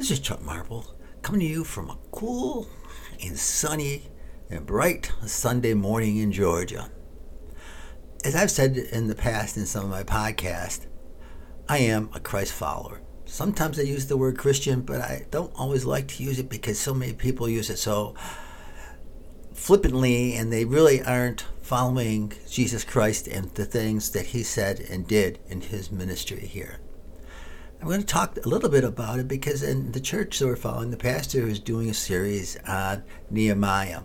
This is Chuck Marble coming to you from a cool and sunny and bright Sunday morning in Georgia. As I've said in the past in some of my podcasts, I am a Christ follower. Sometimes I use the word Christian, but I don't always like to use it because so many people use it so flippantly, and they really aren't following Jesus Christ and the things that he said and did in his ministry here. I'm going to talk a little bit about it because in the church that we're following, the pastor is doing a series on Nehemiah.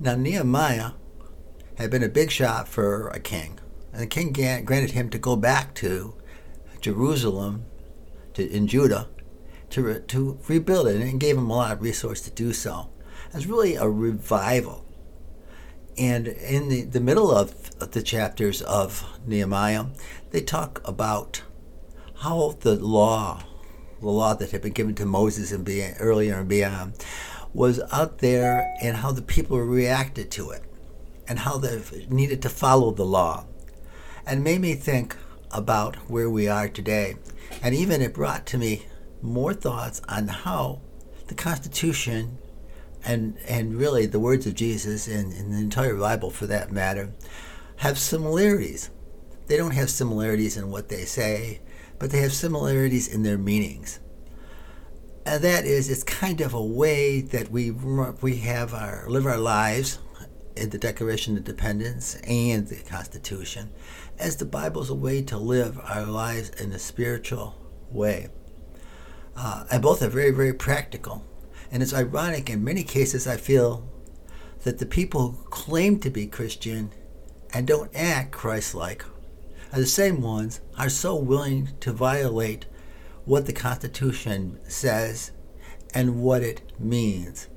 Now, Nehemiah had been a big shot for a king, and the king granted him to go back to Jerusalem in Judah to rebuild it, and gave him a lot of resources to do so. It was really a revival. And in the middle of the chapters of Nehemiah, they talk about how the law that had been given to Moses and earlier and beyond was out there, and how the people reacted to it and how they needed to follow the law. And made me think about where we are today. And even it brought to me more thoughts on how the Constitution and really the words of Jesus and the entire Bible for that matter have similarities. They don't have similarities in what they say, but they have similarities in their meanings. And that is, it's kind of a way that we have live our lives in the Declaration of Independence and the Constitution, as the Bible is a way to live our lives in a spiritual way. And both are very, very practical. And it's ironic, in many cases I feel that the people who claim to be Christian and don't act Christ-like are the same ones are so willing to violate what the Constitution says and what it means.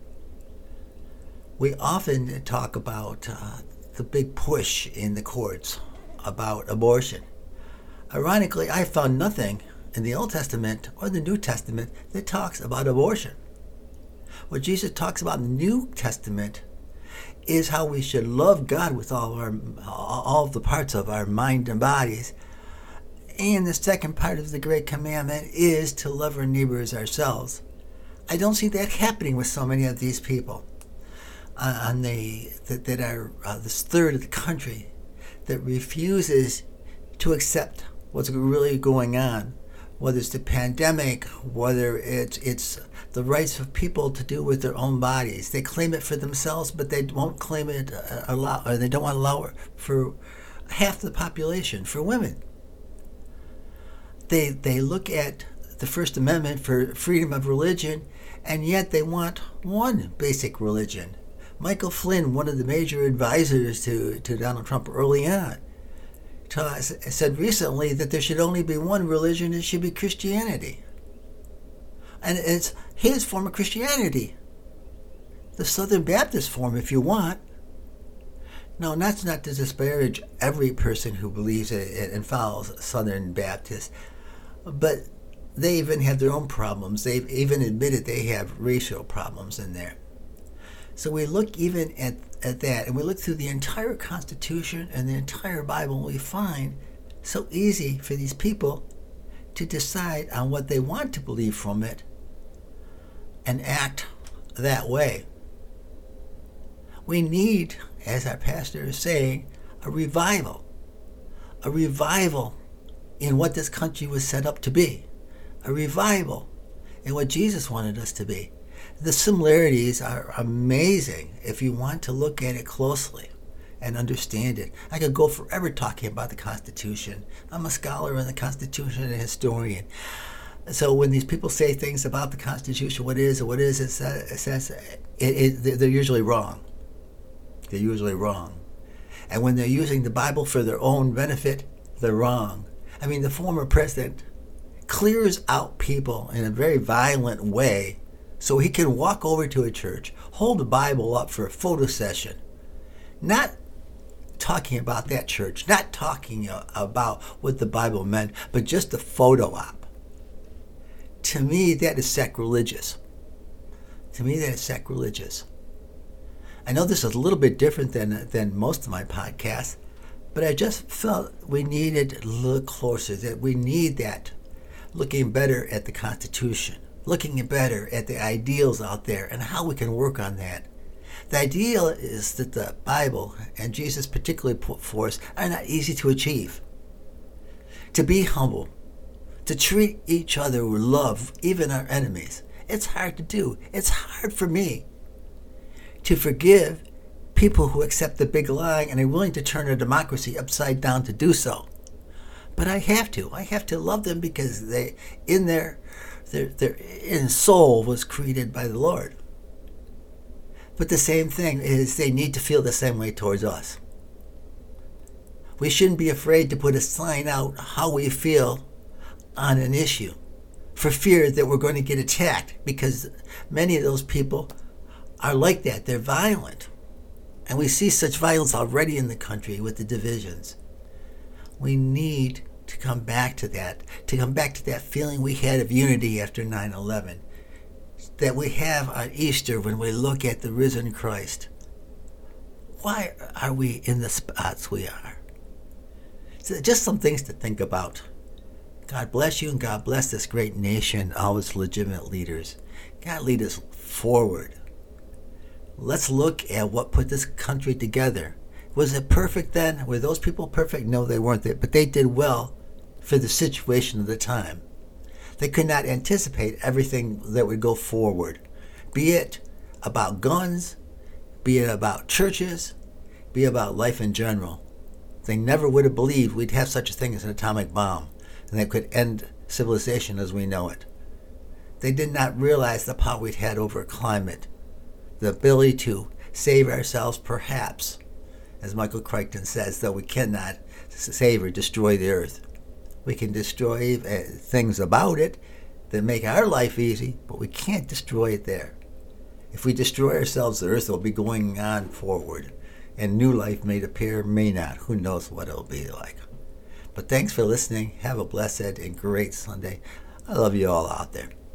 We often talk about the big push in the courts about abortion. Ironically, I found nothing in the Old Testament or the New Testament that talks about abortion. What Jesus talks about in the New Testament is how we should love God with all of the parts of our mind and bodies. And the second part of the Great Commandment is to love our neighbor as ourselves. I don't see that happening with so many of these people that are this third of the country that refuses to accept what's really going on, whether it's the pandemic, whether it's the rights of people to do with their own bodies. They claim it for themselves, but they won't claim it, or they don't want to allow it for half the population, for women. They look at the First Amendment for freedom of religion, and yet they want one basic religion. Michael Flynn, one of the major advisors to Donald Trump early on, said recently that there should only be one religion, it should be Christianity. And it's his form of Christianity, the Southern Baptist form, if you want. Now, that's not to disparage every person who believes it and follows Southern Baptist, but they even have their own problems. They've even admitted they have racial problems in there. So we look even at that, and we look through the entire Constitution and the entire Bible, and we find so easy for these people to decide on what they want to believe from it and act that way. We need, as our pastor is saying, a revival in what this country was set up to be, a revival in what Jesus wanted us to be. The similarities are amazing if you want to look at it closely and understand it. I could go forever talking about the Constitution. I'm a scholar in the Constitution and a historian. So when these people say things about the Constitution, what is or what is it says, they're usually wrong. They're usually wrong. And when they're using the Bible for their own benefit, they're wrong. I mean, the former president clears out people in a very violent way so he can walk over to a church, hold the Bible up for a photo session, not talking about that church, not talking about what the Bible meant, but just a photo op. To me, that is sacrilegious. I know this is a little bit different than most of my podcasts, but I just felt we needed to look closer, that we need that, looking better at the Constitution, looking better at the ideals out there and how we can work on that. The ideal is that the Bible, and Jesus particularly put for us, are not easy to achieve. To be humble, to treat each other with love, even our enemies, it's hard to do. It's hard for me. To forgive people who accept the big lie and are willing to turn a democracy upside down to do so. But I have to. I have to love them because they, in their in soul was created by the Lord. But the same thing is they need to feel the same way towards us. We shouldn't be afraid to put a sign out how we feel on an issue for fear that we're going to get attacked, because many of those people are like that. They're violent. And we see such violence already in the country with the divisions. We need to come back to that feeling we had of unity after 9/11. That we have on Easter when we look at the risen Christ. Why are we in the spots we are? So just some things to think about. God bless you, and God bless this great nation, all its legitimate leaders. God lead us forward. Let's look at what put this country together. Was it perfect then? Were those people perfect? No, they weren't there, but they did well for the situation of the time. They could not anticipate everything that would go forward, be it about guns, be it about churches, be it about life in general. They never would have believed we'd have such a thing as an atomic bomb, and that could end civilization as we know it. They did not realize the power we'd had over climate, the ability to save ourselves perhaps, as Michael Crichton says, though we cannot save or destroy the earth. We can destroy things about it that make our life easy, but we can't destroy it there. If we destroy ourselves, the earth will be going on forward, and new life may appear, may not. Who knows what it'll be like. But thanks for listening. Have a blessed and great Sunday. I love you all out there.